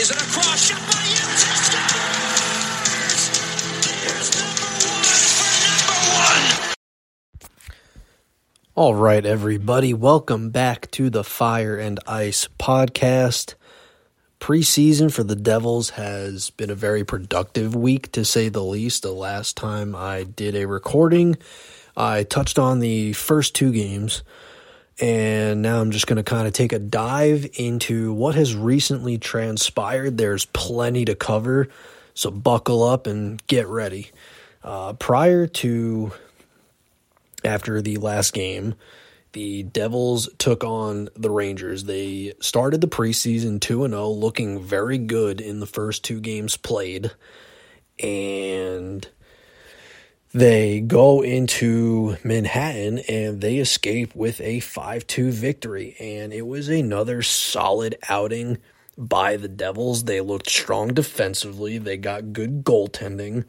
Plays it across. Shot by Hughes. He scores! There's number one for number one. All right, everybody. Welcome back to the Fire and Ice podcast. Preseason for the Devils has been a very productive week, to say the least. The last time I did a recording, I touched on the first two games, and now I'm just going to kind of take a dive into what has recently transpired. There's plenty to cover, so buckle up and get ready. After the last game, the Devils took on the Rangers. They started the preseason 2-0, looking very good in the first two games played. And they go into Manhattan, and they escape with a 5-2 victory. And it was another solid outing by the Devils. They looked strong defensively. They got good goaltending.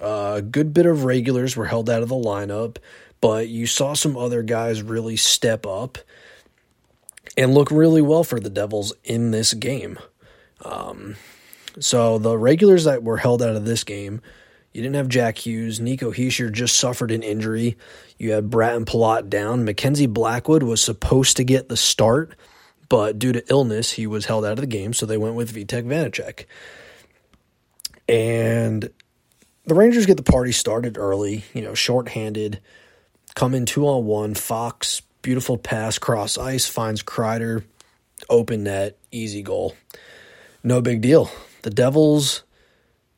A good bit of regulars were held out of the lineup. But you saw some other guys really step up and look really well for the Devils in this game. So the regulars that were held out of this game, you didn't have Jack Hughes. Nico Hischier just suffered an injury. You had Bratton Palat down. Mackenzie Blackwood was supposed to get the start, but due to illness, he was held out of the game, so they went with Vitek Vanacek. And the Rangers get the party started early, shorthanded. Come in 2-on-1, Fox, beautiful pass, cross ice, finds Kreider, open net, easy goal. No big deal. The Devils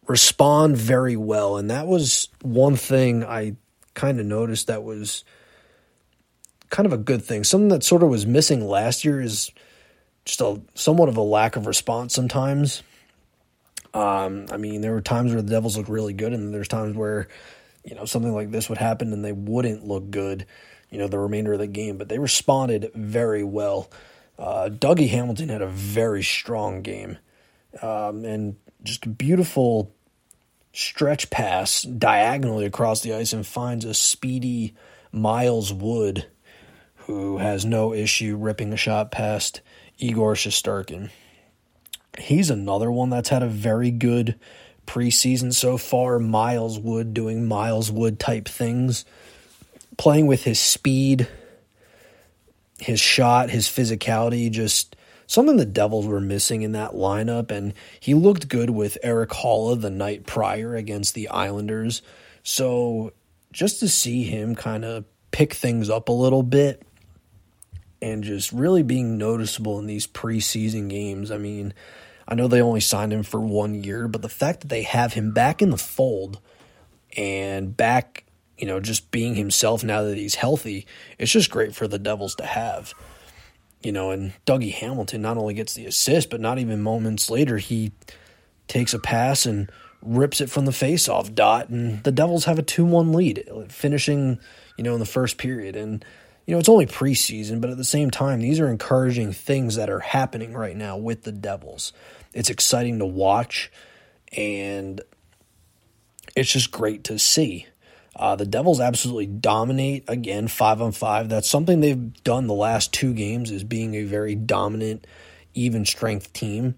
respond very well, and that was one thing I kind of noticed that was kind of a good thing. Something that sort of was missing last year is just somewhat of a lack of response sometimes. There were times where the Devils looked really good, and there's times where something like this would happen and they wouldn't look good, the remainder of the game. But they responded very well. Dougie Hamilton had a very strong game. And just a beautiful stretch pass diagonally across the ice and finds a speedy Miles Wood, who has no issue ripping a shot past Igor Shesterkin. He's another one that's had a very good preseason so far. Miles Wood doing Miles Wood type things, playing with his speed, his shot, his physicality, just something the Devils were missing in that lineup. And he looked good with Erik Haula the night prior against the Islanders. So just to see him kind of pick things up a little bit and just really being noticeable in these preseason games. I know they only signed him for 1 year, but the fact that they have him back in the fold and back, just being himself now that he's healthy, it's just great for the Devils to have. And Dougie Hamilton not only gets the assist, but not even moments later, he takes a pass and rips it from the faceoff dot, and the Devils have a 2-1 lead, finishing, in the first period. And, it's only preseason, but at the same time, these are encouraging things that are happening right now with the Devils. It's exciting to watch, and it's just great to see. The Devils absolutely dominate, again, 5-on-5. That's something they've done the last two games, is being a very dominant, even-strength team.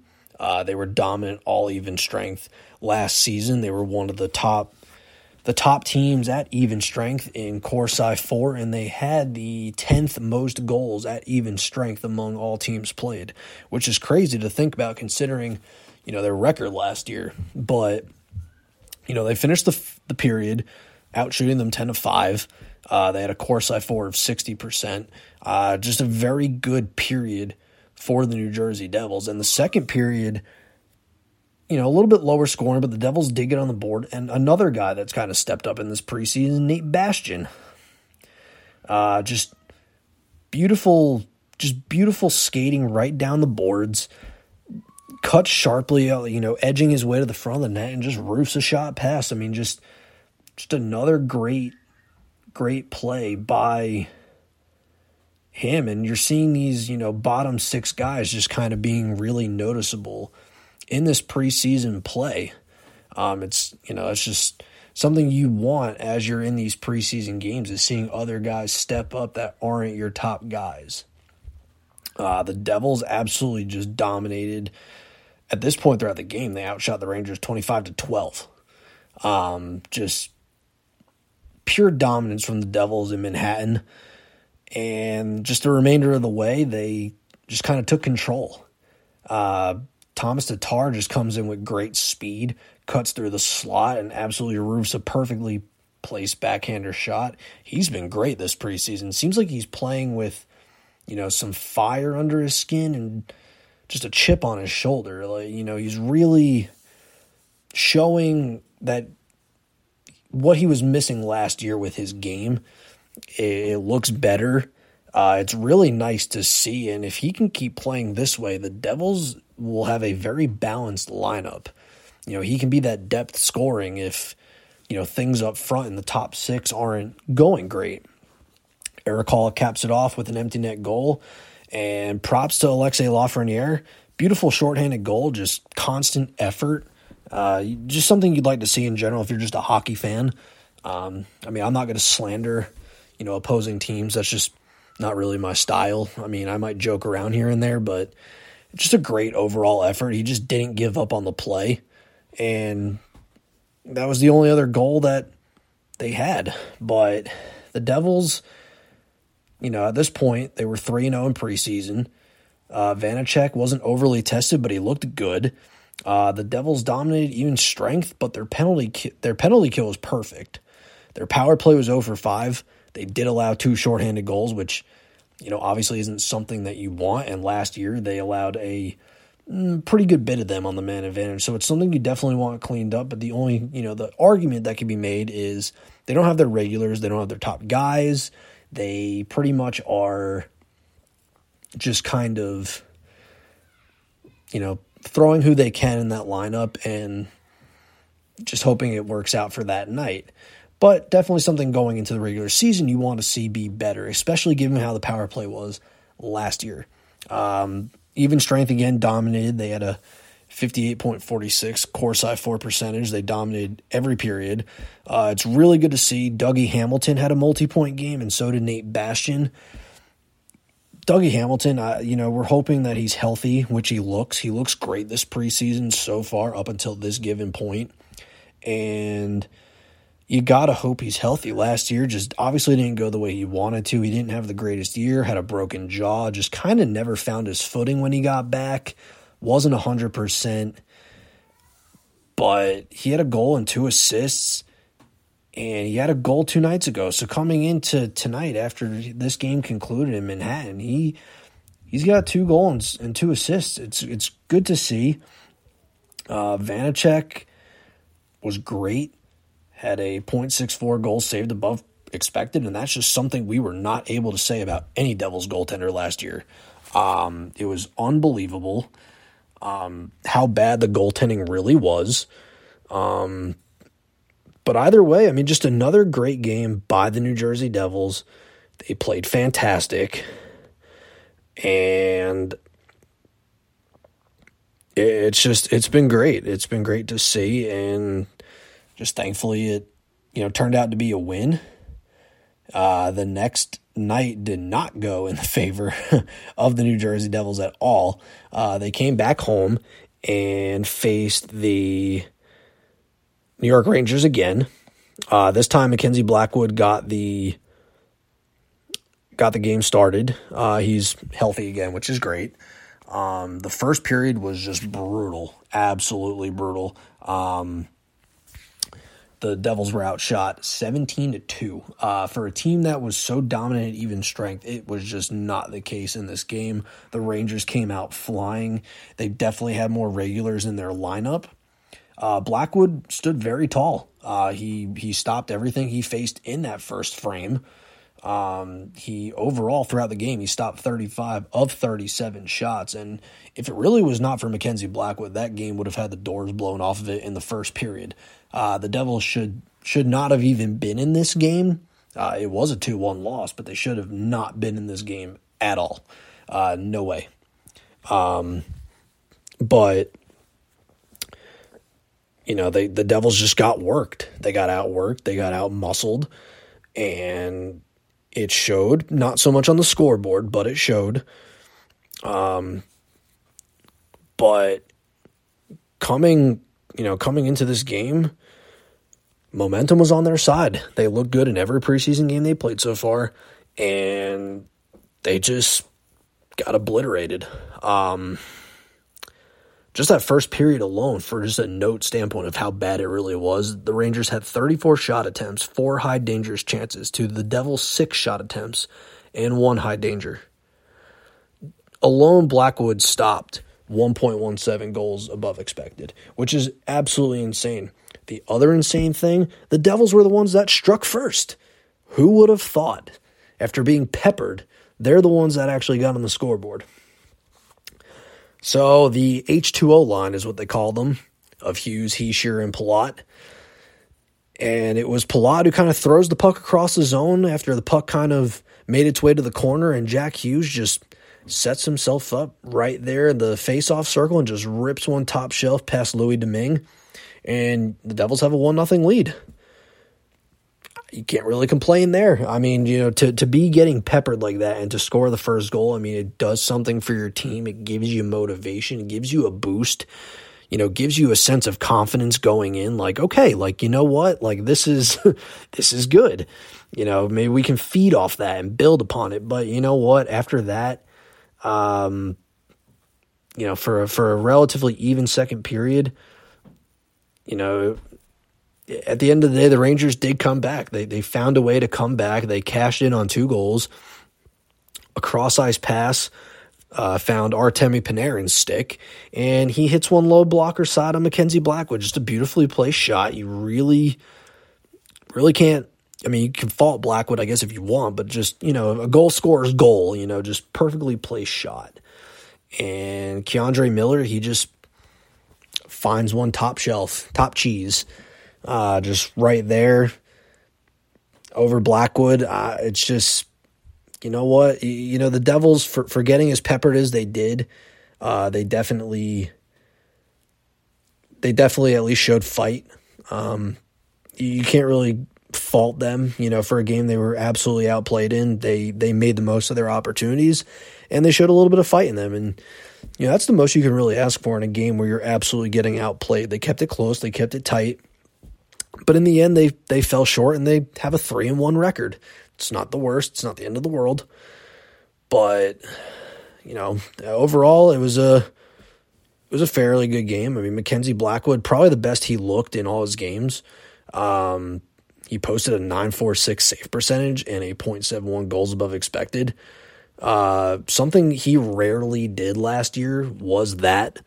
They were dominant all even-strength last season. They were one of the top teams at even strength in Corsi 4, and they had the 10th most goals at even strength among all teams played, which is crazy to think about considering, their record last year. But, they finished the period outshooting them 10-5. They had a Corsi 4 of 60%. Just a very good period for the New Jersey Devils. And the second period, a little bit lower scoring, but the Devils did get on the board. And another guy that's kind of stepped up in this preseason, Nate Bastion. Just beautiful skating right down the boards. Cut sharply, edging his way to the front of the net and just roofs a shot past. Just another great play by him. And you're seeing these, bottom six guys just kind of being really noticeable in this preseason play. It's just something you want as you're in these preseason games, is seeing other guys step up that aren't your top guys. The Devils absolutely just dominated at this point throughout the game, they outshot the Rangers 25-12. Just pure dominance from the Devils in Manhattan. And just the remainder of the way, they just kind of took control. Tomáš Tatar just comes in with great speed, cuts through the slot, and absolutely roofs a perfectly placed backhander shot. He's been great this preseason. Seems like he's playing with, you know, some fire under his skin and just a chip on his shoulder. Like, you know, he's really showing that what he was missing last year with his game, it looks better. It's really nice to see, and if he can keep playing this way, the Devils will have a very balanced lineup. You know, he can be that depth scoring if, you know, things up front in the top six aren't going great. Erik Haula caps it off with an empty net goal, and props to Alexis Lafrenière. Beautiful shorthanded goal, just constant effort. Just something you'd like to see in general if you're just a hockey fan. I mean, I'm not going to slander, you know, opposing teams. That's just not really my style. I mean, I might joke around here and there, but just a great overall effort. He just didn't give up on the play, and that was the only other goal that they had. But the Devils, you know, at this point, they were 3-0 in preseason. Vanacek wasn't overly tested, but he looked good. The Devils dominated even strength, but their penalty kill was perfect. Their power play was 0 for 5. They did allow 2 shorthanded goals, which, you know, obviously isn't something that you want. And last year they allowed a pretty good bit of them on the man advantage. So it's something you definitely want cleaned up. But the only, you know, the argument that can be made is they don't have their regulars. They don't have their top guys. They pretty much are just kind of, you know, throwing who they can in that lineup and just hoping it works out for that night. But definitely something going into the regular season you want to see be better, especially given how the power play was last year. Even strength again dominated. They had a 58.46 Corsi four percentage. They dominated every period. It's really good to see. Dougie Hamilton had a multi-point game, and so did Nate Bastion. Dougie Hamilton, you know, we're hoping that he's healthy, which he looks. He looks great this preseason so far up until this given point. And you got to hope he's healthy. Last year just obviously didn't go the way he wanted to. He didn't have the greatest year, had a broken jaw, just kind of never found his footing when he got back. Wasn't 100%, but he had a goal and 2 assists, and he had a goal 2 nights ago. So coming into tonight after this game concluded in Manhattan, he's got 2 goals and 2 assists. It's good to see. Vanacek was great, had a .64 goal saved above expected, and that's just something we were not able to say about any Devils goaltender last year. It was unbelievable how bad the goaltending really was. But either way, I mean, just another great game by the New Jersey Devils. They played fantastic, and it's been great. It's been great to see, and just thankfully it, you know, turned out to be a win. The next night did not go in the favor of the New Jersey Devils at all. They came back home and faced the New York Rangers again. This time Mackenzie Blackwood got the game started. He's healthy again, which is great. The first period was just brutal, absolutely brutal. The Devils were outshot 17-2. For a team that was so dominant at even strength, it was just not the case in this game. The Rangers came out flying. They definitely had more regulars in their lineup. Blackwood stood very tall. He stopped everything he faced in that first frame. He overall throughout the game, he stopped 35 of 37 shots. And if it really was not for Mackenzie Blackwood, that game would have had the doors blown off of it in the first period. The Devils should not have even been in this game. It was a 2-1 loss, but they should have not been in this game at all. No way. But you know, the Devils just got worked. They got outworked. They got out-muscled, and it showed, not so much on the scoreboard, but it showed. But coming into this game, momentum was on their side. They looked good in every preseason game they played so far, and they just got obliterated. Just that first period alone, for just a note standpoint of how bad it really was, the Rangers had 34 shot attempts, 4 high dangerous chances, to the Devils 6 shot attempts, and 1 high danger. Alone, Blackwood stopped 1.17 goals above expected, which is absolutely insane. The other insane thing, the Devils were the ones that struck first. Who would have thought? After being peppered, they're the ones that actually got on the scoreboard. So the H2O line is what they call them, of Hughes, Hischier, and Palat. And it was Palat who kind of throws the puck across the zone after the puck kind of made its way to the corner, and Jack Hughes just sets himself up right there in the face-off circle and just rips one top shelf past Louis Domingue. And the Devils have a 1-0 lead. You can't really complain there. I mean, to be getting peppered like that and to score the first goal, I mean, it does something for your team. It gives you motivation. It gives you a boost. Gives you a sense of confidence going in. Like, okay, like, you know what? Like, this is this is good. Maybe we can feed off that and build upon it. But you know what? After that, for a relatively even second period, at the end of the day, the Rangers did come back. They found a way to come back. They cashed in on 2 goals. A cross-ice pass found Artemi Panarin's stick, and he hits one low blocker side on Mackenzie Blackwood. Just a beautifully placed shot. You really, really can't. I mean, you can fault Blackwood, I guess, if you want, but just, a goal scorer's goal, just perfectly placed shot. And Keandre Miller, he just finds one top shelf, top cheese, just right there over Blackwood. It's just, the Devils, for getting as peppered as they did, they definitely at least showed fight. You can't really fault them, for a game they were absolutely outplayed in. They made the most of their opportunities, and they showed a little bit of fight in them. And, that's the most you can really ask for in a game where you're absolutely getting outplayed. They kept it close. They kept it tight. But in the end, they fell short, and they have a 3-1 record. It's not the worst. It's not the end of the world. But, overall, it was a fairly good game. I mean, Mackenzie Blackwood, probably the best he looked in all his games. He posted a .946 save percentage and a .71 goals above expected. Something he rarely did last year was that.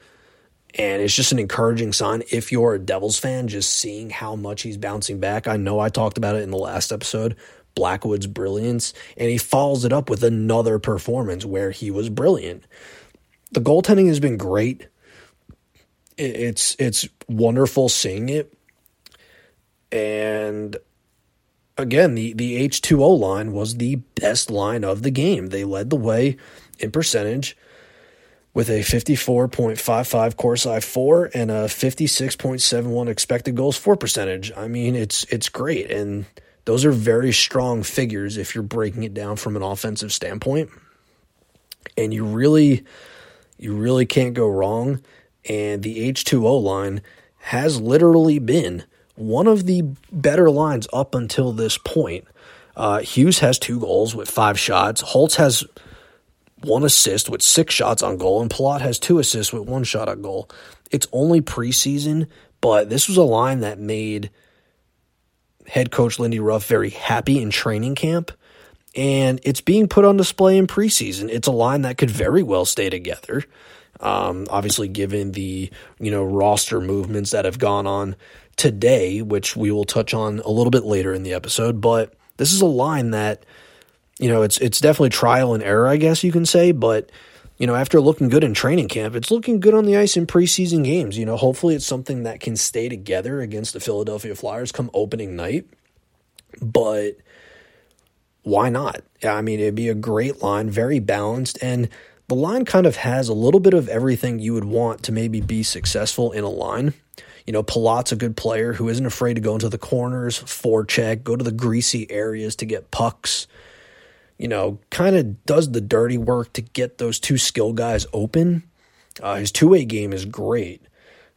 And it's just an encouraging sign if you're a Devils fan, just seeing how much he's bouncing back. I know I talked about it in the last episode, Blackwood's brilliance, and he follows it up with another performance where he was brilliant. The goaltending has been great. It's wonderful seeing it. And again, the H2O line was the best line of the game. They led the way in percentage with a 54.55 Corsi four and a 56.71 expected goals for percentage. I mean, it's great. And those are very strong figures if you're breaking it down from an offensive standpoint. And you really can't go wrong. And the H2O line has literally been one of the better lines up until this point. Hughes has 2 goals with 5 shots. Holtz has 1 assist with 6 shots on goal, and Palat has 2 assists with 1 shot on goal. It's only preseason, but this was a line that made head coach Lindy Ruff very happy in training camp, and it's being put on display in preseason. It's a line that could very well stay together, obviously given the roster movements that have gone on today, which we will touch on a little bit later in the episode. But this is a line that, it's definitely trial and error, I guess you can say. But, after looking good in training camp, it's looking good on the ice in preseason games. Hopefully it's something that can stay together against the Philadelphia Flyers come opening night. But why not? I mean, it'd be a great line, very balanced. And the line kind of has a little bit of everything you would want to maybe be successful in a line. Palat's a good player who isn't afraid to go into the corners, forecheck, go to the greasy areas to get pucks. Kind of does the dirty work to get those 2 skill guys open. His two-way game is great.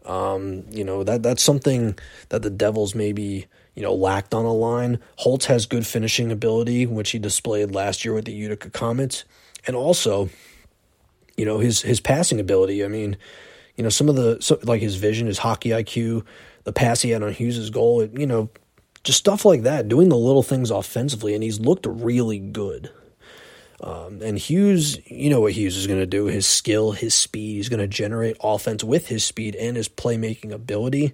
You know, that's something that the Devils maybe, you know, lacked on a line. Holtz has good finishing ability, which he displayed last year with the Utica Comets. And also, you know, his passing ability. I mean, you know, like his vision, his hockey IQ, the pass he had on Hughes' goal, you know, just stuff like that, doing the little things offensively. And he's looked really good. And Hughes, you know what Hughes is going to do, his skill, his speed. He's going to generate offense with his speed and his playmaking ability.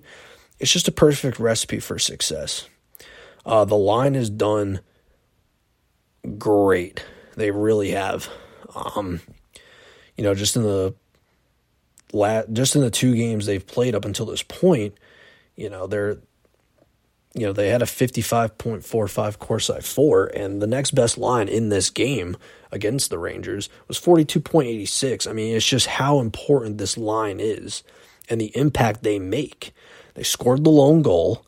It's just a perfect recipe for success. The line has done great. They really have. You know, just in the two games they've played up until this point, you know, they had a 55.45 Corsi four, and the next best line in this game against the Rangers was 42.86. I mean, it's just how important this line is and the impact they make. They scored the lone goal.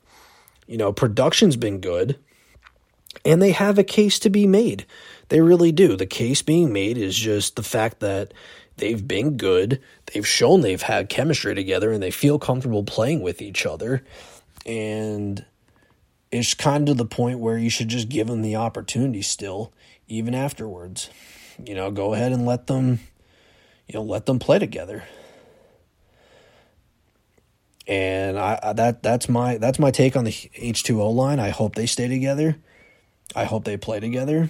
You know, production's been good, and they have a case to be made. They really do. The case being made is just the fact that they've been good. They've shown they've had chemistry together, and they feel comfortable playing with each other. And it's kind of the point where you should just give them the opportunity still, even afterwards. You know, go ahead and let them play together. And that's my take on the H2O line. I hope they stay together. I hope they play together.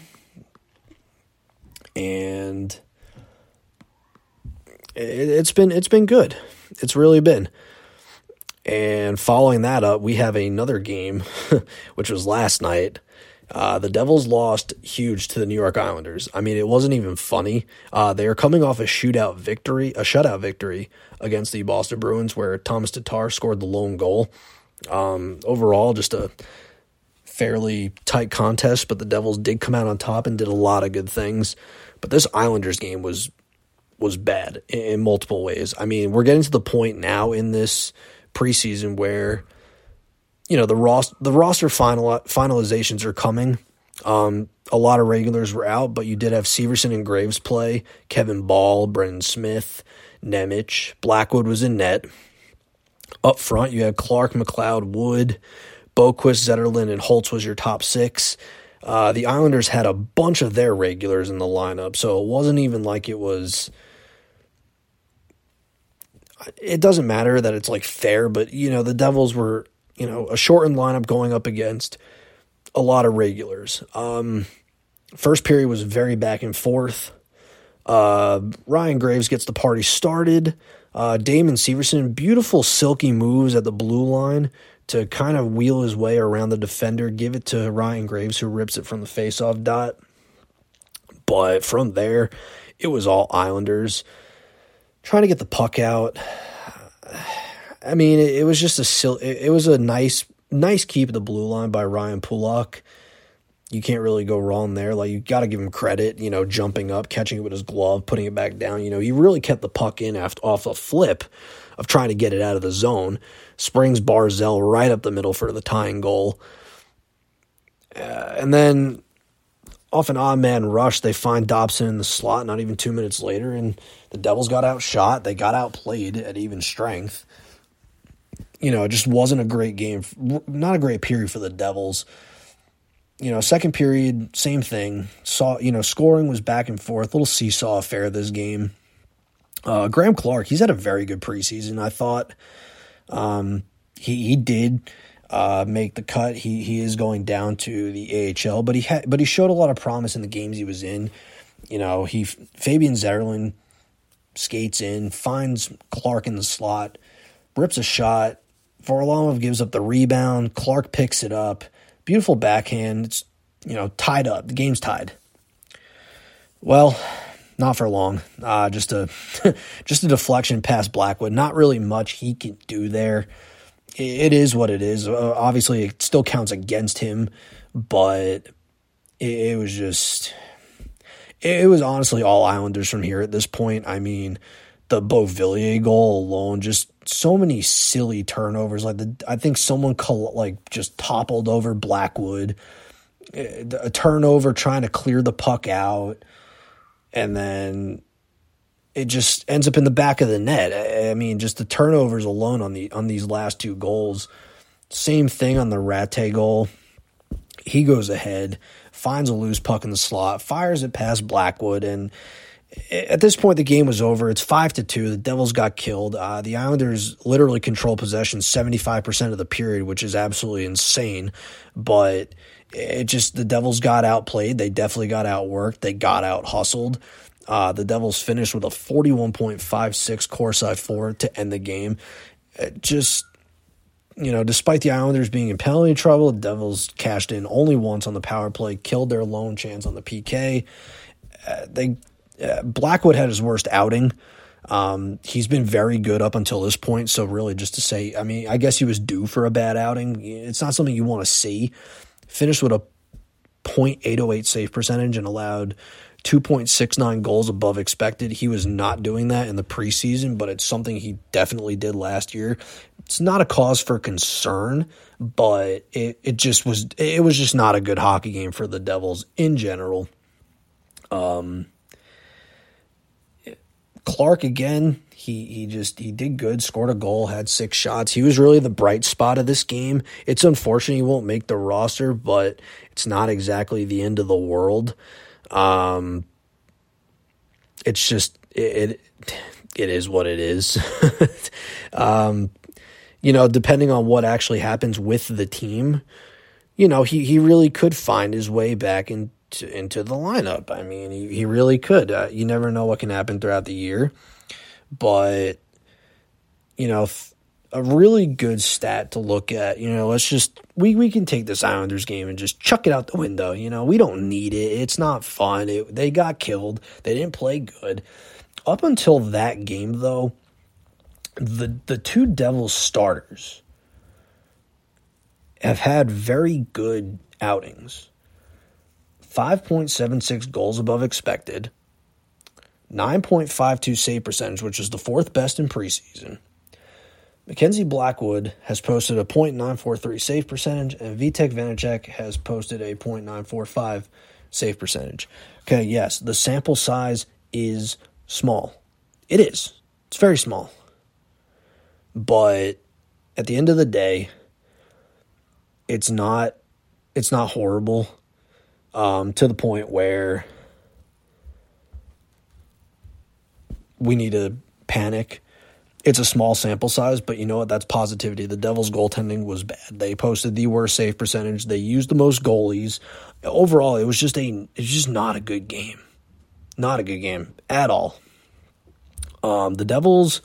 And it's been good. It's really been. And following that up, we have another game, which was last night. The Devils lost huge to the New York Islanders. I mean, it wasn't even funny. They are coming off a shutout victory against the Boston Bruins, where Tomáš Tatar scored the lone goal. Overall, just a fairly tight contest, but the Devils did come out on top and did a lot of good things. But this Islanders game was bad in multiple ways. I mean, we're getting to the point now in this preseason where, you know, the roster finalizations are coming. A lot of regulars were out, but you did have Severson and Graves play, Kevin Ball, Brendan Smith, Nemich, Blackwood was in net. Up front, you had Clarke, McLeod, Wood, Boqvist, Zetterlund, and Holtz was your top six. The Islanders had a bunch of their regulars in the lineup, so it wasn't even like it was... It doesn't matter that it's like fair, but, you know, the Devils were, you know, a shortened lineup going up against a lot of regulars. First period was very back and forth. Ryan Graves gets the party started. Damon Severson, beautiful silky moves at the blue line to kind of wheel his way around the defender, give it to Ryan Graves, who rips it from the faceoff dot. But from there, it was all Islanders trying to get the puck out. I mean, it was just a nice keep at the blue line by Ryan Pulak. You can't really go wrong there. Like, you got to give him credit, you know, jumping up, catching it with his glove, putting it back down. You know, he really kept the puck in off a flip of trying to get it out of the zone. Springs Barzal right up the middle for the tying goal. And then off an odd man rush, they find Dobson in the slot not even 2 minutes later, and the Devils got outshot. They got outplayed at even strength. You know, it just wasn't a great game. Not a great period for the Devils. You know, second period, same thing. Scoring was back and forth. Little seesaw affair this game. Graeme Clarke, he's had a very good preseason, I thought. He did make the cut. He is going down to the AHL, but he showed a lot of promise in the games he was in. You know, Fabian Zetterlund skates in, finds Clarke in the slot, rips a shot. Varlamov gives up the rebound. Clarke picks it up. Beautiful backhand. It's, you know, tied up. The game's tied. Well, not for long. Just a deflection past Blackwood. Not really much he can do there. It is what it is. Obviously, it still counts against him, but it was just... It was honestly all Islanders from here at this point. I mean, the Beauvillier goal alone, just so many silly turnovers. Like, I think someone just toppled over Blackwood, a turnover trying to clear the puck out, and then it just ends up in the back of the net. I mean, just the turnovers alone on these last two goals. Same thing on the Ratte goal. He goes ahead, finds a loose puck in the slot, fires it past Blackwood, and at this point the game was over. It's 5-2. The Devils got killed. The Islanders literally control possession 75% of the period, which is absolutely insane. But it just the Devils got outplayed. They definitely got outworked. They got out hustled. The Devils finished with a 41.56 Corsi forward to end the game. It just, you know, despite the Islanders being in penalty trouble, the Devils cashed in only once on the power play, killed their lone chance on the PK. Blackwood had his worst outing. He's been very good up until this point, so really just to say, I mean, I guess he was due for a bad outing. It's not something you want to see. Finished with a .808 save percentage and allowed 2.69 goals above expected. He was not doing that in the preseason, but it's something he definitely did last year. It's not a cause for concern, but it was just not a good hockey game for the Devils in general. Clarke again, he did good, scored a goal, had 6 shots. He was really the bright spot of this game. It's unfortunate he won't make the roster, but it's not exactly the end of the world. It's just it is what it is. You know, depending on what actually happens with the team, you know, he really could find his way back into the lineup. I mean, he really could. You never know what can happen throughout the year, but you know, a really good stat to look at, you know, let's just, we can take this Islanders game and just chuck it out the window. You know, we don't need it. It's not fun. They got killed. They didn't play good. Up until that game, though, the two Devils starters have had very good outings. 5.76 goals above expected. 9.52 save percentage, which is the 4th best in preseason. Mackenzie Blackwood has posted a .943 save percentage, and Vitek Vanacek has posted a .945 save percentage. Okay, yes, the sample size is small. It is. It's very small. But at the end of the day, it's not horrible, to the point where we need to panic. It's a small sample size, but you know what? That's positivity. The Devils' goaltending was bad. They posted the worst save percentage. They used the most goalies. Overall, it was just not a good game. Not a good game at all. The Devils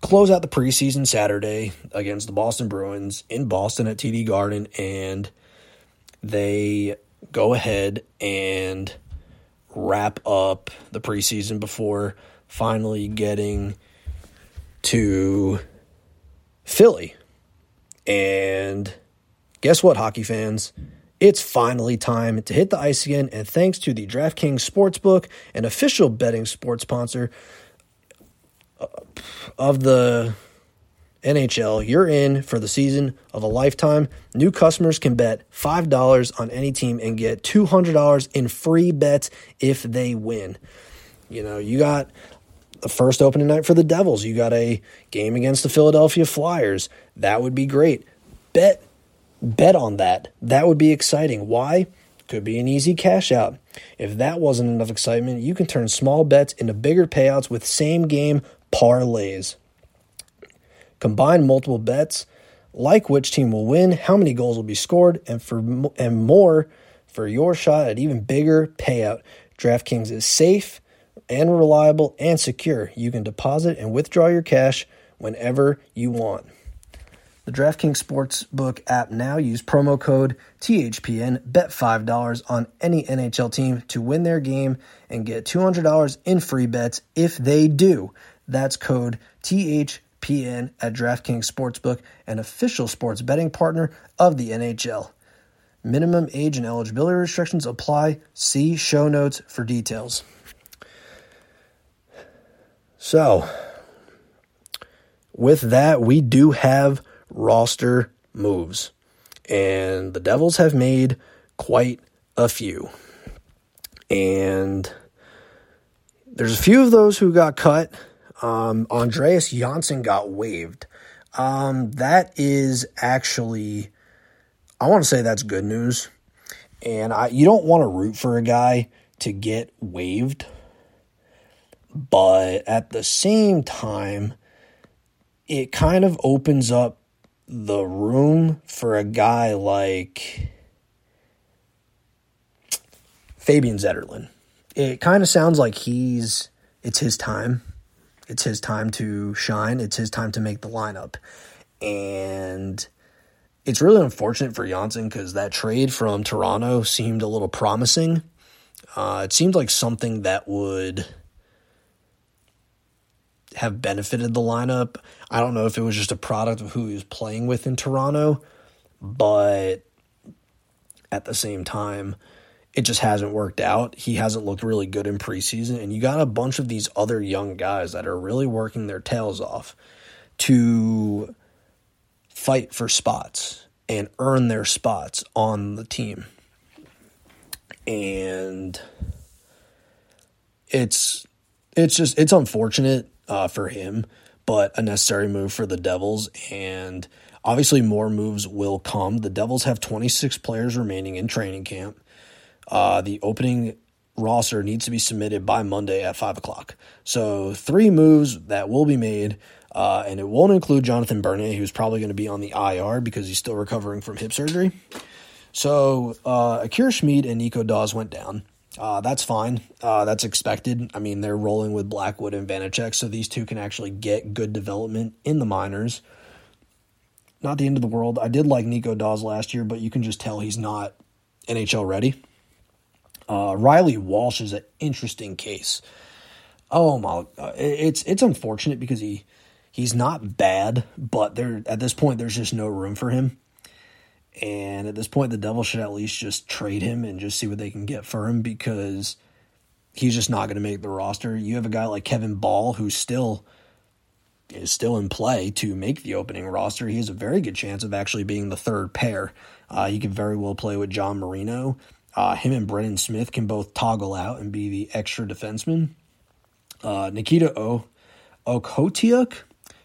close out the preseason Saturday against the Boston Bruins in Boston at TD Garden, and they go ahead and wrap up the preseason before finally getting to Philly. And guess what, hockey fans? It's finally time to hit the ice again, and thanks to the DraftKings Sportsbook, an official betting sports sponsor of the NHL, you're in for the season of a lifetime. New customers can bet $5 on any team and get $200 in free bets if they win. You know, you got the first opening night for the Devils. You got a game against the Philadelphia Flyers. That would be great. Bet on that. That would be exciting. Why? Could be an easy cash out. If that wasn't enough excitement, you can turn small bets into bigger payouts with same-game parlays. Combine multiple bets, like which team will win, how many goals will be scored, and more for your shot at even bigger payout. DraftKings is safe and reliable and secure. You can deposit and withdraw your cash whenever you want. The DraftKings Sportsbook app now. Use promo code THPN. Bet $5 on any NHL team to win their game and get $200 in free bets if they do. That's code THPN at DraftKings Sportsbook, an official sports betting partner of the NHL. Minimum age and eligibility restrictions apply. See show notes for details. So, with that, we do have roster moves, and the Devils have made quite a few, and There's a few of those who got cut. Andreas Janssen got waived. That is actually, I want to say that's good news. And you don't want to root for a guy to get waived. But at the same time, it kind of opens up the room for a guy like Fabian Zetterlund. It kind of sounds like it's his time. It's his time to shine. It's his time to make the lineup. And it's really unfortunate for Janssen because that trade from Toronto seemed a little promising. It seemed like something that would have benefited the lineup. I don't know if it was just a product of who he was playing with in Toronto, but at the same time, it just hasn't worked out. He hasn't looked really good in preseason, and you got a bunch of these other young guys that are really working their tails off to fight for spots and earn their spots on the team. And it's unfortunate for him, but a necessary move for the Devils, and obviously more moves will come. The Devils have 26 players remaining in training camp. The opening roster needs to be submitted by Monday at 5 o'clock. So 3 moves that will be made, and it won't include Jonathan Bernier, who's probably going to be on the IR because he's still recovering from hip surgery. So Akir Schmid and Nico Dawes went down. That's fine. That's expected. I mean, they're rolling with Blackwood and Vanacek, so these two can actually get good development in the minors. Not the end of the world. I did like Nico Dawes last year, but you can just tell he's not NHL ready. Riley Walsh is an interesting case. Oh my! It's unfortunate because he's not bad, but at this point there's just no room for him. And at this point, the Devils should at least just trade him and just see what they can get for him because he's just not going to make the roster. You have a guy like Kevin Ball who is still in play to make the opening roster. He has a very good chance of actually being the third pair. He could very well play with John Marino. Him and Brennan Smith can both toggle out and be the extra defenseman. Nikita Okotiuk.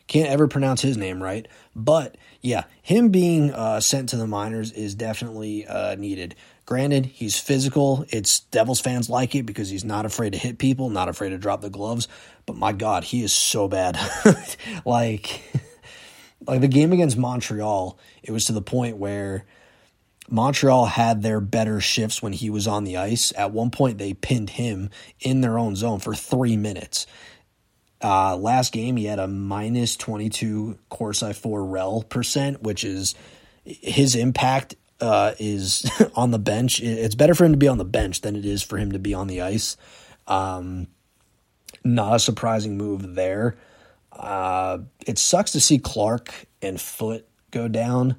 Can't ever pronounce his name right. But, yeah, him being sent to the minors is definitely needed. Granted, he's physical. It's Devils fans like it because he's not afraid to hit people, not afraid to drop the gloves. But, my God, he is so bad. like the game against Montreal, it was to the point where Montreal had their better shifts when he was on the ice. At one point, they pinned him in their own zone for 3 minutes. Last game, he had a minus 22 Corsi 4 rel percent, which is his impact is on the bench. It's better for him to be on the bench than it is for him to be on the ice. Not a surprising move there. It sucks to see Clarke and Foote go down,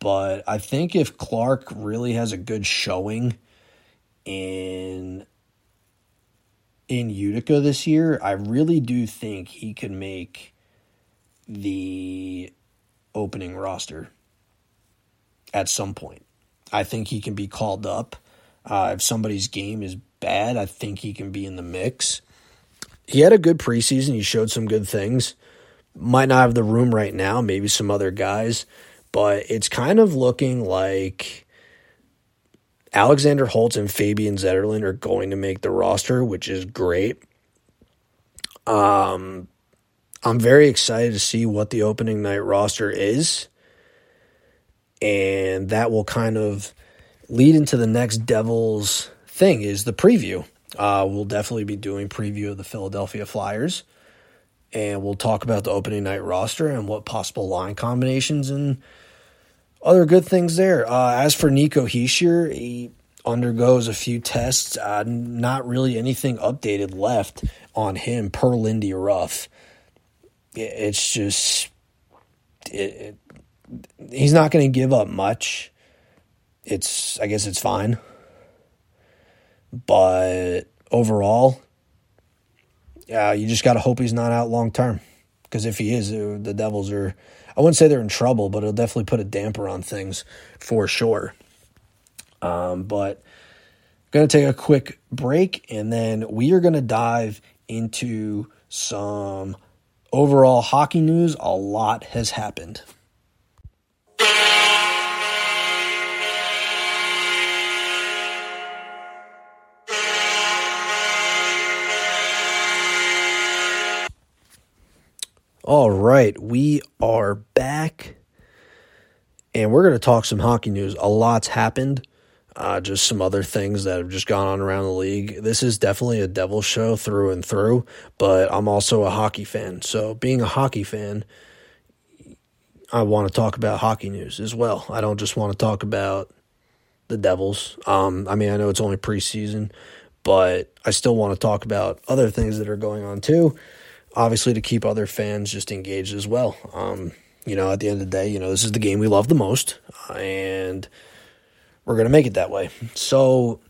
but I think if Clarke really has a good showing in Utica this year, I really do think he could make the opening roster at some point. I think he can be called up. If somebody's game is bad, I think he can be in the mix. He had a good preseason. He showed some good things. Might not have the room right now, maybe some other guys, but it's kind of looking like Alexander Holtz and Fabian Zetterlund are going to make the roster, which is great. I'm very excited to see what the opening night roster is, and that will kind of lead into the next Devils thing is the preview. We'll definitely be doing preview of the Philadelphia Flyers, and we'll talk about the opening night roster and what possible line combinations and other good things there. As for Nico Hischier, he undergoes a few tests. Not really anything updated left on him per Lindy Ruff. It's just he's not going to give up much. I guess it's fine. But overall, you just got to hope he's not out long term. Because if he is, the Devils are, I wouldn't say they're in trouble, but it'll definitely put a damper on things for sure. But We're going to take a quick break, and then we are going to dive into some overall hockey news. A lot has happened. All right, we are back, and we're going to talk some hockey news. A lot's happened. Just some other things that have just gone on around the league. This is definitely a Devil show through and through, but I'm also a hockey fan. So being a hockey fan, I want to talk about hockey news as well. I don't just want to talk about the Devils. I mean, I know it's only preseason, but I still want to talk about other things that are going on too, obviously to keep other fans just engaged as well. You know, at the end of the day, you know, this is the game we love the most, and we're going to make it that way. So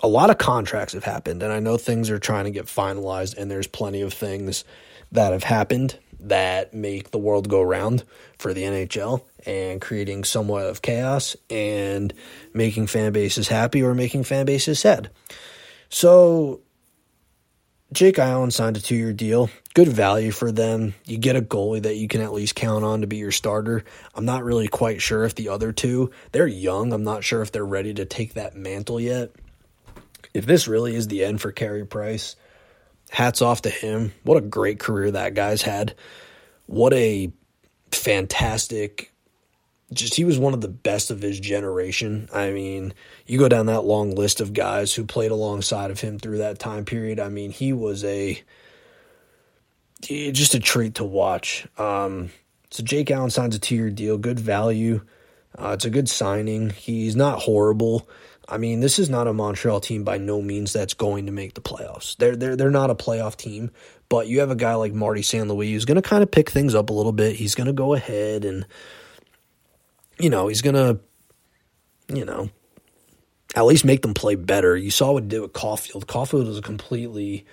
a lot of contracts have happened, and I know things are trying to get finalized, and there's plenty of things that have happened that make the world go round for the NHL and creating somewhat of chaos and making fan bases happy or making fan bases sad. So Jake Allen signed a 2-year deal. Good value for them. You get a goalie that you can at least count on to be your starter. I'm not really quite sure if the other two, they're young. I'm not sure if they're ready to take that mantle yet. If this really is the end for Carey Price, hats off to him. What a great career that guy's had. What a fantastic, just he was one of the best of his generation. I mean, you go down that long list of guys who played alongside of him through that time period. I mean, he was just a treat to watch. So Jake Allen signs a 2-year deal, good value. It's a good signing. He's not horrible. I mean, this is not a Montreal team by no means that's going to make the playoffs. They're not a playoff team, but you have a guy like Marty St. Louis who's going to kind of pick things up a little bit. He's going to go ahead and, you know, he's going to, you know, at least make them play better. You saw what he did with Caulfield. Caulfield was a completely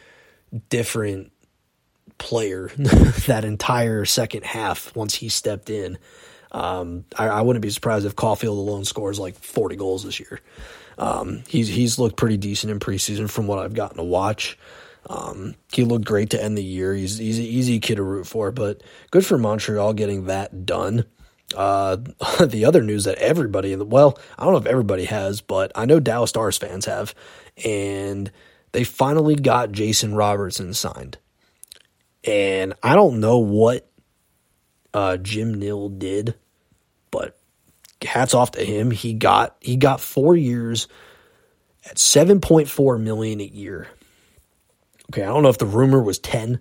different player that entire second half once he stepped in. I wouldn't be surprised if Caulfield alone scores like 40 goals this year. He's looked pretty decent in preseason from what I've gotten to watch. He looked great to end the year. He's an easy kid to root for, but good for Montreal getting that done. The other news that everybody, well, I don't know if everybody has, but I know Dallas Stars fans have, and they finally got Jason Robertson signed. And I don't know what Jim Neal did, but hats off to him. He got 4 years at $7.4 million a year. Okay, I don't know if the rumor was 10.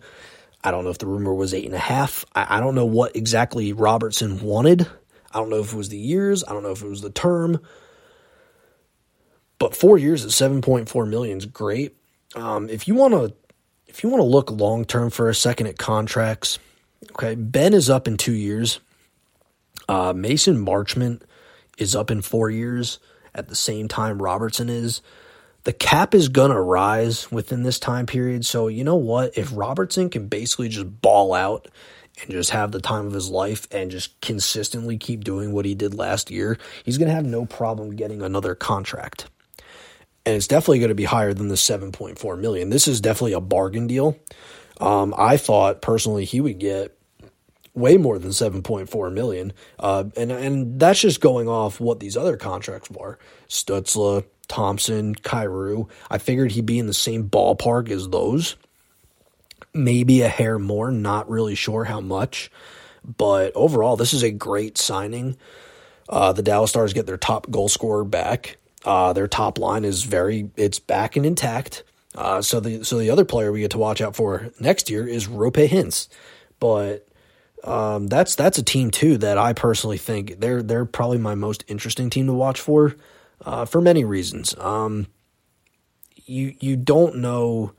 I don't know if the rumor was 8.5. I don't know what exactly Robertson wanted. I don't know if it was the years. I don't know if it was the term. But 4 years at $7.4 million is great. If you want to look long-term for a second at contracts, okay, Ben is up in 2 years. Mason Marchment is up in 4 years at the same time Robertson is. The cap is going to rise within this time period. So you know what? If Robertson can basically just ball out and just have the time of his life and just consistently keep doing what he did last year, he's going to have no problem getting another contract. And it's definitely going to be higher than the $7.4 million. This is definitely a bargain deal. I thought personally he would get way more than $7.4 million. And that's just going off what these other contracts were. Stützle, Thompson, Kyrou. I figured he'd be in the same ballpark as those. Maybe a hair more, not really sure how much. But overall, this is a great signing. The Dallas Stars get their top goal scorer back. Their top line is it's back and intact. So the other player we get to watch out for next year is Roope Hintz. But that's a team too that I personally think they're probably my most interesting team to watch for many reasons. You don't know,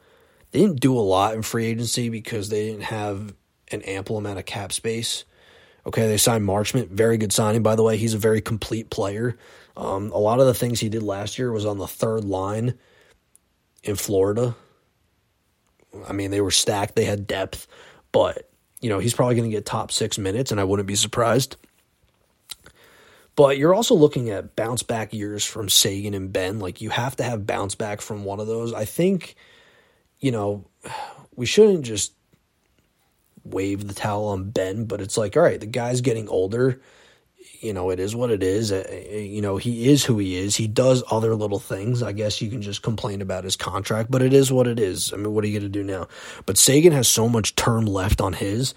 they didn't do a lot in free agency because they didn't have an ample amount of cap space. Okay, they signed Marchment, very good signing, by the way. He's a very complete player. A lot of the things he did last year was on the third line in Florida. I mean, they were stacked. They had depth. But, you know, he's probably going to get top 6 minutes, and I wouldn't be surprised. But you're also looking at bounce back years from Sagan and Ben. Like, you have to have bounce back from one of those. I think, you know, we shouldn't just wave the towel on Ben, but it's like, all right, the guy's getting older. You know, it is what it is. You know, he is who he is. He does other little things. I guess you can just complain about his contract, but it is what it is. I mean, what are you going to do now? But Sagan has so much term left on his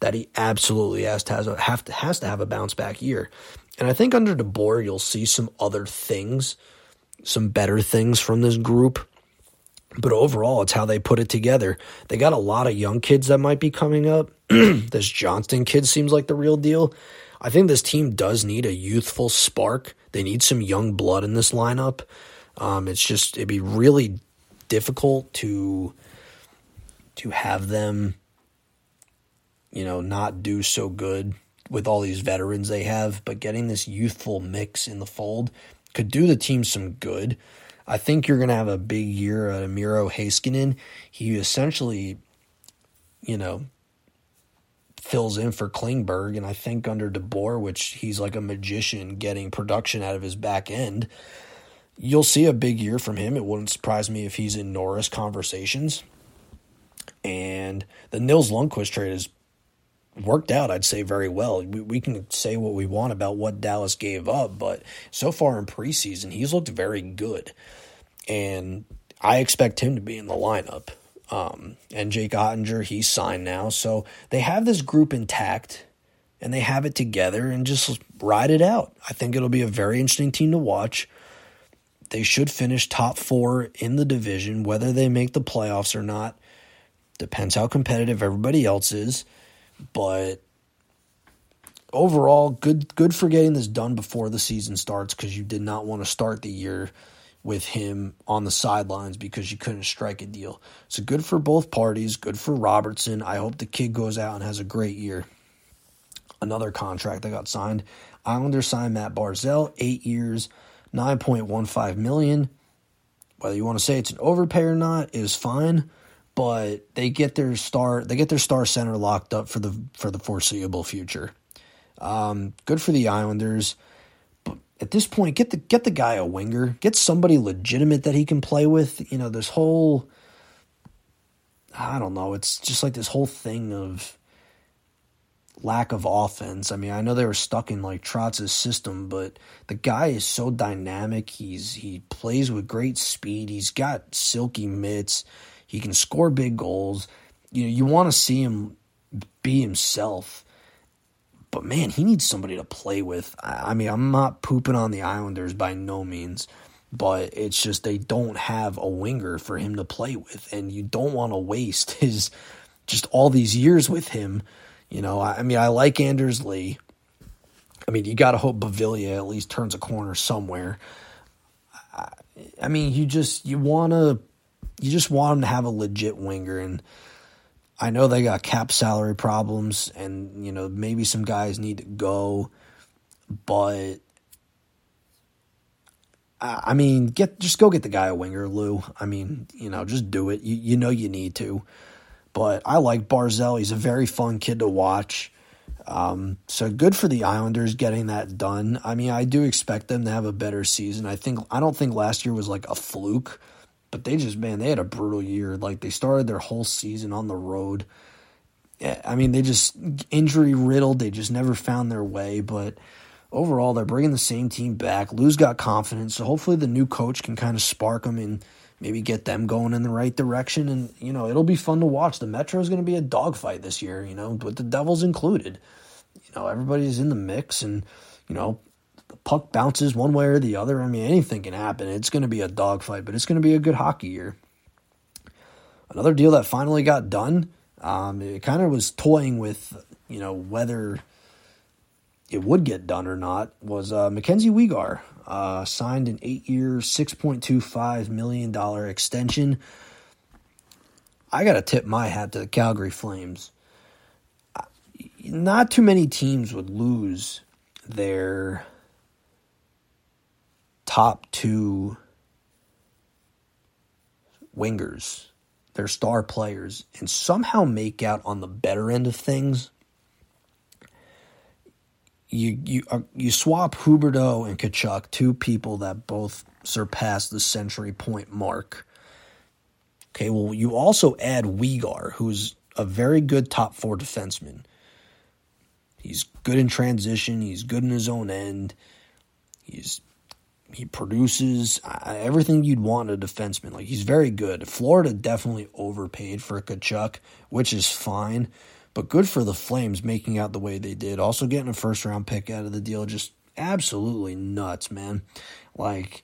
that he absolutely has to have a bounce back year. And I think under DeBoer, you'll see some other things, some better things from this group. But overall, it's how they put it together. They got a lot of young kids that might be coming up. This Johnston kid seems like the real deal. I think this team does need a youthful spark. They need some young blood in this lineup. It's just, it'd be really difficult to have them, you know, not do so good with all these veterans they have. But getting this youthful mix in the fold could do the team some good. I think you're going to have a big year out of Miro Heiskanen. He essentially, you know, fills in for Klingberg. And I think under DeBoer, which he's like a magician getting production out of his back end, you'll see a big year from him. It wouldn't surprise me if he's in Norris conversations. And the Nils Lundqvist trade has worked out, I'd say, very well. We can say what we want about what Dallas gave up, but so far in preseason, he's looked very good. And I expect him to be in the lineup. And Jake Ottinger, he's signed now. So they have this group intact, and they have it together, and just ride it out. I think it'll be a very interesting team to watch. They should finish top four in the division. Whether they make the playoffs or not depends how competitive everybody else is. But overall, good for getting this done before the season starts, because you did not want to start the year with him on the sidelines because you couldn't strike a deal. So good for both parties, good for Robertson. I hope the kid goes out and has a great year. Another contract that got signed. Islanders signed Matt Barzal, 8 years, $9.15 million. Whether you want to say it's an overpay or not is fine. But they get their star center locked up for the foreseeable future. Good for the Islanders. But at this point, get the guy a winger. Get somebody legitimate that he can play with. You know, this whole, I don't know, it's just like this whole thing of lack of offense. I mean, I know they were stuck in like Trotz's system, but the guy is so dynamic. He plays with great speed. He's got silky mitts. He can score big goals. You know, you want to see him be himself. But, man, he needs somebody to play with. I mean, I'm not pooping on the Islanders by no means. But it's just they don't have a winger for him to play with. And you don't want to waste his just all these years with him. You know, I mean, I like Anders Lee. I mean, you got to hope Bavillia at least turns a corner somewhere. I mean, you just want them to have a legit winger, and I know they got cap salary problems, and, you know, maybe some guys need to go, but, I mean, just go get the guy a winger, Lou. I mean, you know, just do it. You know you need to, but I like Barzal. He's a very fun kid to watch, so good for the Islanders getting that done. I mean, I do expect them to have a better season. I don't think last year was like a fluke. But they had a brutal year. Like, they started their whole season on the road. I mean, they just injury-riddled. They just never found their way. But overall, they're bringing the same team back. Lou's got confidence. So hopefully the new coach can kind of spark them and maybe get them going in the right direction. And, you know, it'll be fun to watch. The Metro's going to be a dogfight this year, you know, with the Devils included. You know, everybody's in the mix and, you know, the puck bounces one way or the other. I mean, anything can happen. It's going to be a dogfight, but it's going to be a good hockey year. Another deal that finally got done, it kind of was toying with, you know, whether it would get done or not, was Mackenzie Weegar signed an 8-year, $6.25 million extension. I got to tip my hat to the Calgary Flames. Not too many teams would lose their top two wingers, their star players, and somehow make out on the better end of things. you swap Huberdeau and Kachuk, two people that both surpass the century point mark. Okay, well, you also add Weegar, who's a very good top four defenseman. He's good in transition. He's good in his own end. He produces everything you'd want a defenseman. Like, he's very good. Florida definitely overpaid for Kachuk, which is fine. But good for the Flames making out the way they did. Also getting a first-round pick out of the deal. Just absolutely nuts, man. Like,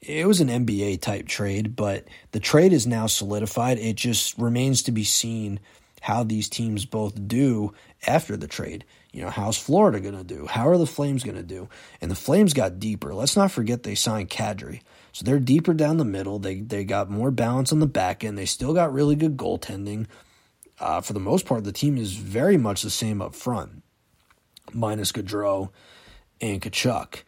it was an NBA-type trade, but the trade is now solidified. It just remains to be seen how these teams both do after the trade. You know, how's Florida going to do? How are the Flames going to do? And the Flames got deeper. Let's not forget they signed Kadri. So they're deeper down the middle. They got more balance on the back end. They still got really good goaltending. For the most part, the team is very much the same up front, minus Gaudreau and Kachuk.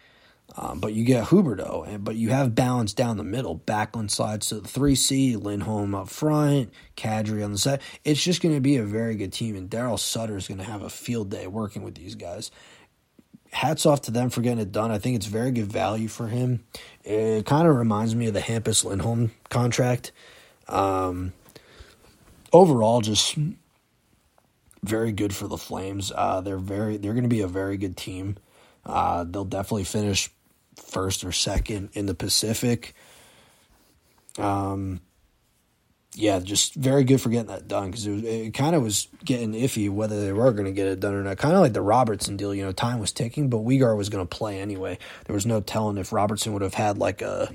But you get Huberdeau, but you have balance down the middle. Backlund slides to the 3C, Lindholm up front, Kadri on the side. It's just going to be a very good team, and Darryl Sutter is going to have a field day working with these guys. Hats off to them for getting it done. I think it's very good value for him. It kind of reminds me of the Hampus Lindholm contract. Overall, just very good for the Flames. They're going to be a very good team. They'll definitely finish first or second in the Pacific. Just very good for getting that done because it kind of was getting iffy whether they were going to get it done or not. Kind of like the Robertson deal, you know, time was ticking, but Weegar was going to play anyway. There was no telling if Robertson would have had like a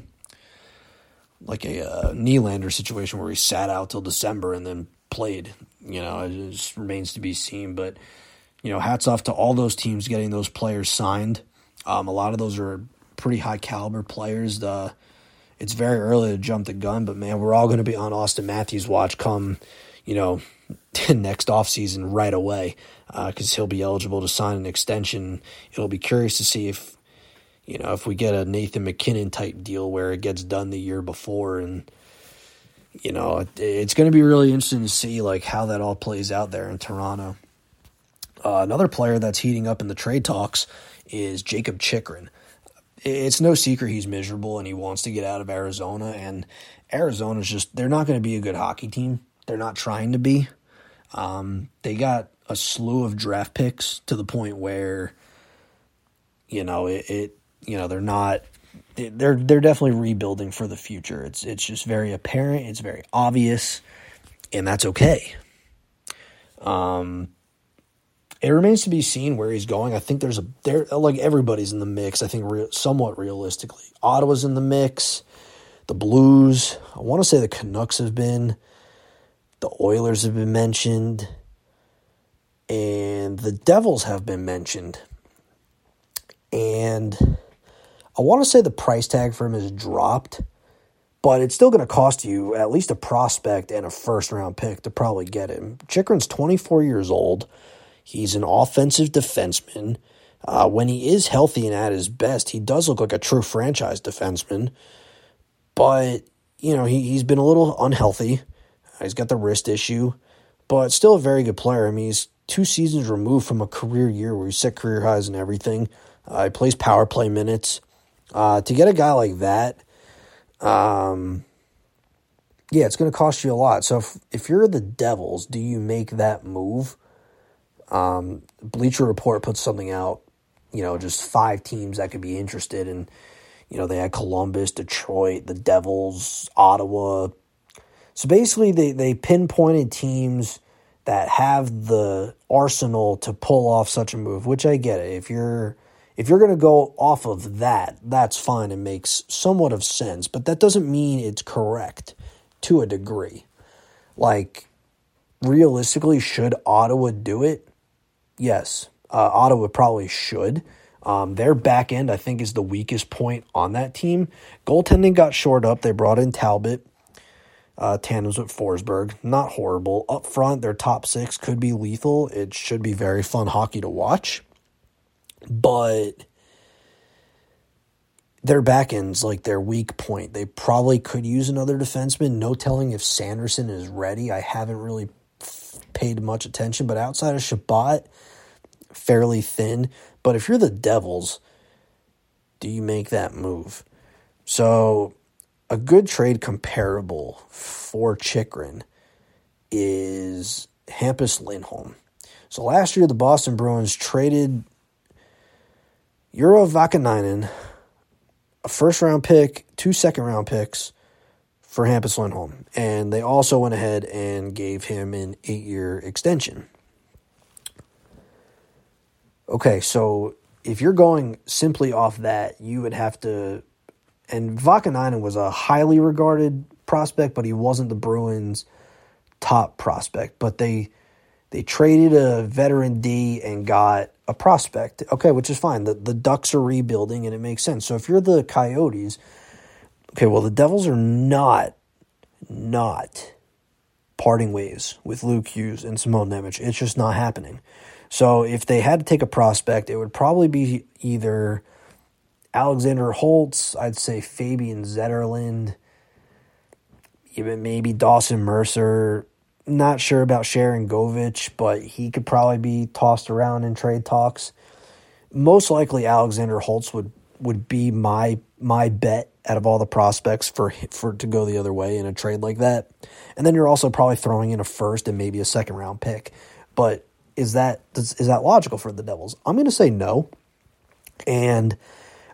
Nylander situation where he sat out till December and then played. You know, it just remains to be seen. But, you know, hats off to all those teams getting those players signed. A lot of those are pretty high caliber players. It's very early to jump the gun, but, man, we're all going to be on Austin Matthews' watch come, you know, next offseason right away because he'll be eligible to sign an extension. It'll be curious to see if, you know, if we get a Nathan McKinnon-type deal where it gets done the year before. And, you know, it's going to be really interesting to see, like, how that all plays out there in Toronto. Another player that's heating up in the trade talks is Jacob Chychrun. It's no secret he's miserable and he wants to get out of Arizona. And Arizona's just – they're not going to be a good hockey team. They're not trying to be. They got a slew of draft picks to the point where, you know, they're not – they're definitely rebuilding for the future. It's just very apparent. It's very obvious, and that's okay. It remains to be seen where he's going. I think there's like everybody's in the mix, I think, somewhat realistically. Ottawa's in the mix, the Blues. I want to say the Canucks have been. The Oilers have been mentioned. And the Devils have been mentioned. And I want to say the price tag for him has dropped, but it's still going to cost you at least a prospect and a first-round pick to probably get him. Chychrun's 24 years old. He's an offensive defenseman. When he is healthy and at his best, he does look like a true franchise defenseman. But, you know, he's been a little unhealthy. He's got the wrist issue, but still a very good player. I mean, he's 2 seasons removed from a career year where he set career highs and everything. He plays power play minutes. To get a guy like that, it's going to cost you a lot. So if you're the Devils, do you make that move? Bleacher Report puts something out, you know, just 5 teams that could be interested. And, you know, they had Columbus, Detroit, the Devils, Ottawa. So basically they pinpointed teams that have the arsenal to pull off such a move, which I get it. If you're going to go off of that, that's fine. It makes somewhat of sense, but that doesn't mean it's correct to a degree. Like, realistically, should Ottawa do it? Yes, Ottawa probably should. Their back end, I think, is the weakest point on that team. Goaltending got shored up. They brought in Talbot, tandems with Forsberg. Not horrible. Up front, their top 6 could be lethal. It should be very fun hockey to watch. But their back end's like their weak point. They probably could use another defenseman. No telling if Sanderson is ready. I haven't really paid much attention, but outside of Shabbat, fairly thin. But if you're the Devils, do you make that move? So a good trade comparable for Chychrun is Hampus Lindholm. So last year, the Boston Bruins traded Jurri Vaakanainen, a first-round pick, 2 second-round picks for Hampus Lindholm. And they also went ahead and gave him an 8-year extension. Okay, so if you're going simply off that, you would have to... And Vaakanainen was a highly regarded prospect, but he wasn't the Bruins' top prospect. But they traded a veteran D and got a prospect, okay, which is fine. The Ducks are rebuilding, and it makes sense. So if you're the Coyotes, okay, well, the Devils are not parting ways with Luke Hughes and Simone Nemec. It's just not happening. So if they had to take a prospect, it would probably be either Alexander Holtz, I'd say Fabian Zetterlund, even maybe Dawson Mercer. Not sure about Sharon Govich, but he could probably be tossed around in trade talks. Most likely Alexander Holtz would be my bet out of all the prospects for to go the other way in a trade like that. And then you're also probably throwing in a first and maybe a second-round pick. But is that logical for the Devils? I'm going to say no. And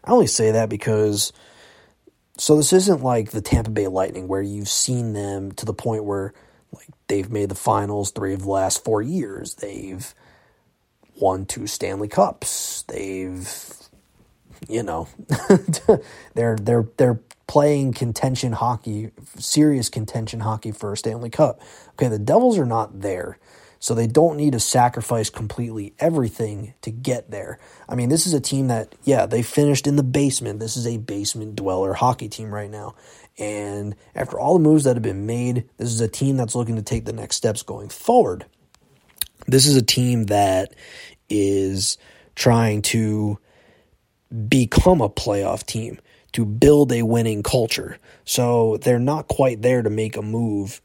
I only say that because so this isn't like the Tampa Bay Lightning where you've seen them to the point where like they've made the finals 3 of the last 4 years. They've won 2 Stanley Cups. They've, you know, they're playing contention hockey, serious contention hockey for a Stanley Cup. Okay, the Devils are not there, so they don't need to sacrifice completely everything to get there. I mean, this is a team that, yeah, they finished in the basement. This is a basement dweller hockey team right now. And after all the moves that have been made, this is a team that's looking to take the next steps going forward. This is a team that is trying to become a playoff team, to build a winning culture. So they're not quite there to make a move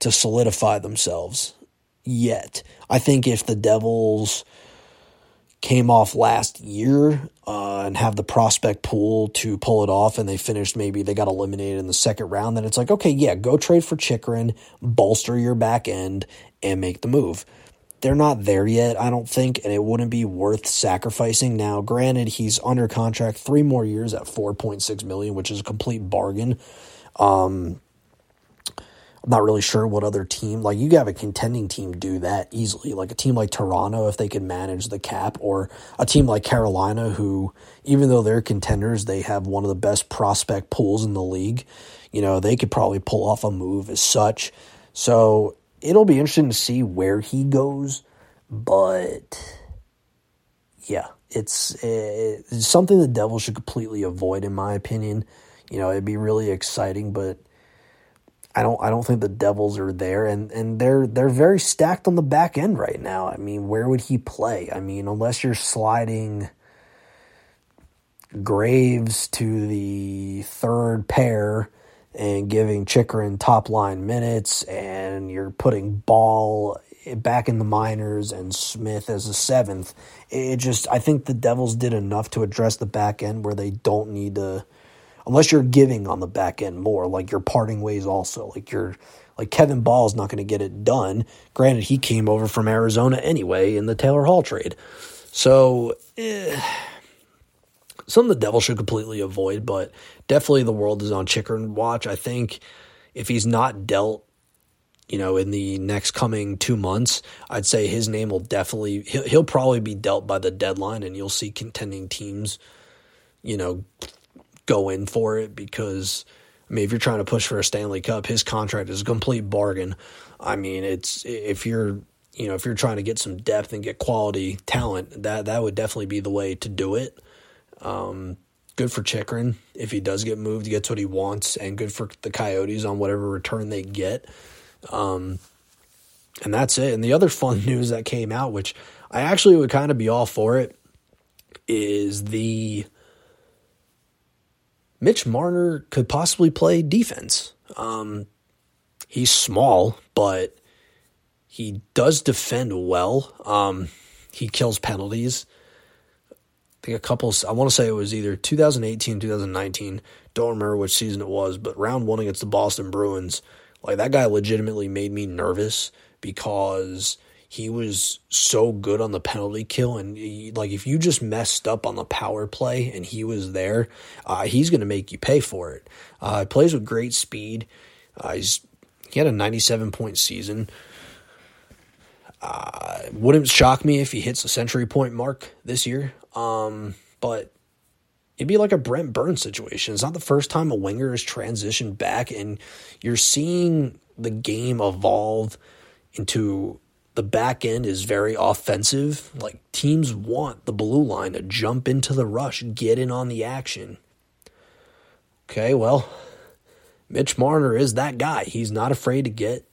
to solidify themselves yet. I think if the Devils came off last year and have the prospect pool to pull it off and they finished, maybe they got eliminated in the second round, then it's like, okay, yeah, go trade for Chychrun, bolster your back end, and make the move. They're not there yet, I don't think, and it wouldn't be worth sacrificing. Now, granted, he's under contract 3 more years at $4.6 million, which is a complete bargain. I'm not really sure what other team, like you have a contending team do that easily, like a team like Toronto, if they can manage the cap, or a team like Carolina, who, even though they're contenders, they have one of the best prospect pools in the league. You know, they could probably pull off a move as such. So it'll be interesting to see where he goes. But yeah, it's something the Devils should completely avoid, in my opinion. You know, it'd be really exciting, but I don't think the Devils are there, and they're very stacked on the back end right now. I mean, where would he play? I mean, unless you're sliding Graves to the third pair and giving Chychrun top line minutes, and you're putting Ball back in the minors and Smith as a seventh. I think the Devils did enough to address the back end where they don't need to. Unless you're giving on the back end more, like you're parting ways also. Like Kevin Ball's not going to get it done. Granted, he came over from Arizona anyway in the Taylor Hall trade. So, some of the Devils should completely avoid, but definitely the world is on Chychrun watch. I think if he's not dealt, you know, in the next coming 2 months, I'd say his name will definitely, he'll probably be dealt by the deadline, and you'll see contending teams, you know, go in for it, because I mean, if you're trying to push for a Stanley Cup, his contract is a complete bargain. I mean, it's if you're trying to get some depth and get quality talent, that would definitely be the way to do it. Good for Chychrun if he does get moved, he gets what he wants, and good for the Coyotes on whatever return they get. And that's it. And the other fun news that came out, which I actually would kind of be all for it, is the Mitch Marner could possibly play defense. He's small, but he does defend well. He kills penalties. I think a couple, I want to say it was either 2018, 2019. Don't remember which season it was, but round one against the Boston Bruins, like that guy legitimately made me nervous because he was so good on the penalty kill. And he, like, if you just messed up on the power play and he was there, he's going to make you pay for it. He plays with great speed. He had a 97-point season. Wouldn't shock me if he hits the century point mark this year. But it'd be like a Brent Burns situation. It's not the first time a winger has transitioned back, and you're seeing the game evolve into the back end is very offensive. Like, teams want the blue line to jump into the rush, get in on the action. Okay, well, Mitch Marner is that guy. He's not afraid to get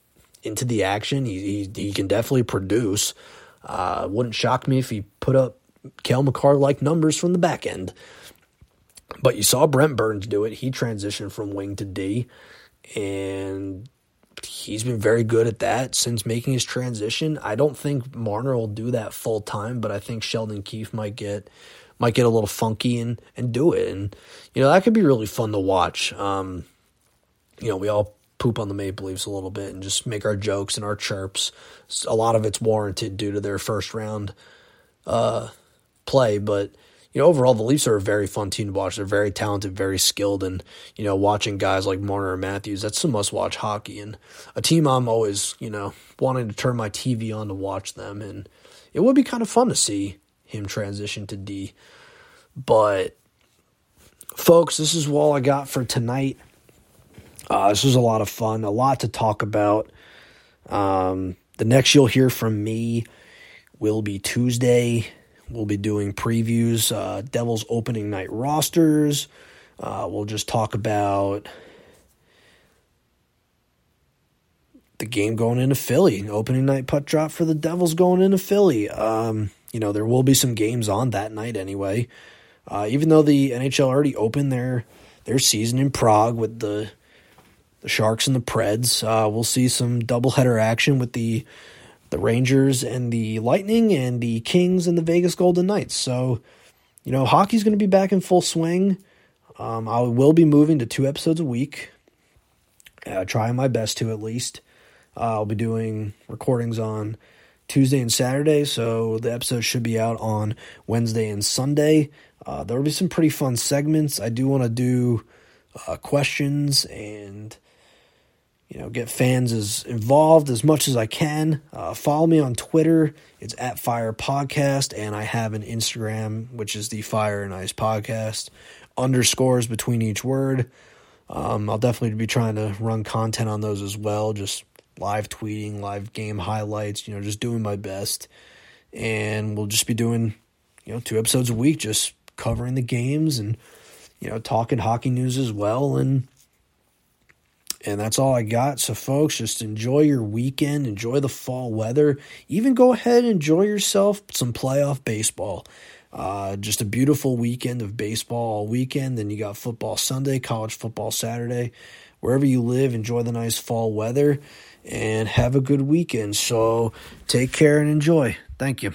into the action. He can definitely produce. Wouldn't shock me if he put up Cale Makar-like numbers from the back end. But you saw Brent Burns do it. He transitioned from wing to D, and he's been very good at that since making his transition. I don't think Marner will do that full time, but I think Sheldon Keefe might get a little funky and do it. And, you know, that could be really fun to watch. You know, we all poop on the Maple Leafs a little bit and just make our jokes and our chirps. A lot of it's warranted due to their first round play, but you know, overall, the Leafs are a very fun team to watch. They're very talented, very skilled, and, you know, watching guys like Marner and Matthews, that's some must-watch hockey, and a team I'm always, you know, wanting to turn my TV on to watch them, and it would be kind of fun to see him transition to D. But, folks, this is all I got for tonight. This was a lot of fun, a lot to talk about. The next you'll hear from me will be Tuesday. We'll be doing previews, Devils opening night rosters. We'll just talk about the game going into Philly, opening night puck drop for the Devils going into Philly. You know, there will be some games on that night anyway. Even though the NHL already opened their season in Prague with the Sharks and the Preds, we'll see some doubleheader action with the Rangers and the Lightning and the Kings and the Vegas Golden Knights. So, you know, hockey's going to be back in full swing. I will be moving to 2 episodes a week. Trying my best to, at least. I'll be doing recordings on Tuesday and Saturday, so the episode should be out on Wednesday and Sunday. There will be some pretty fun segments. I do want to do questions and, you know, get fans as involved as much as I can. Follow me on Twitter. It's @FirePodcast, and I have an Instagram, which is the Fire and Ice Podcast, underscores between each word. I'll definitely be trying to run content on those as well, just live tweeting, live game highlights, you know, just doing my best. And we'll just be doing, you know, 2 episodes a week, just covering the games and, you know, talking hockey news as well. And that's all I got. So, folks, just enjoy your weekend. Enjoy the fall weather. Even go ahead and enjoy yourself some playoff baseball. Just a beautiful weekend of baseball all weekend. Then you got football Sunday, college football Saturday. Wherever you live, enjoy the nice fall weather and have a good weekend. So take care and enjoy. Thank you.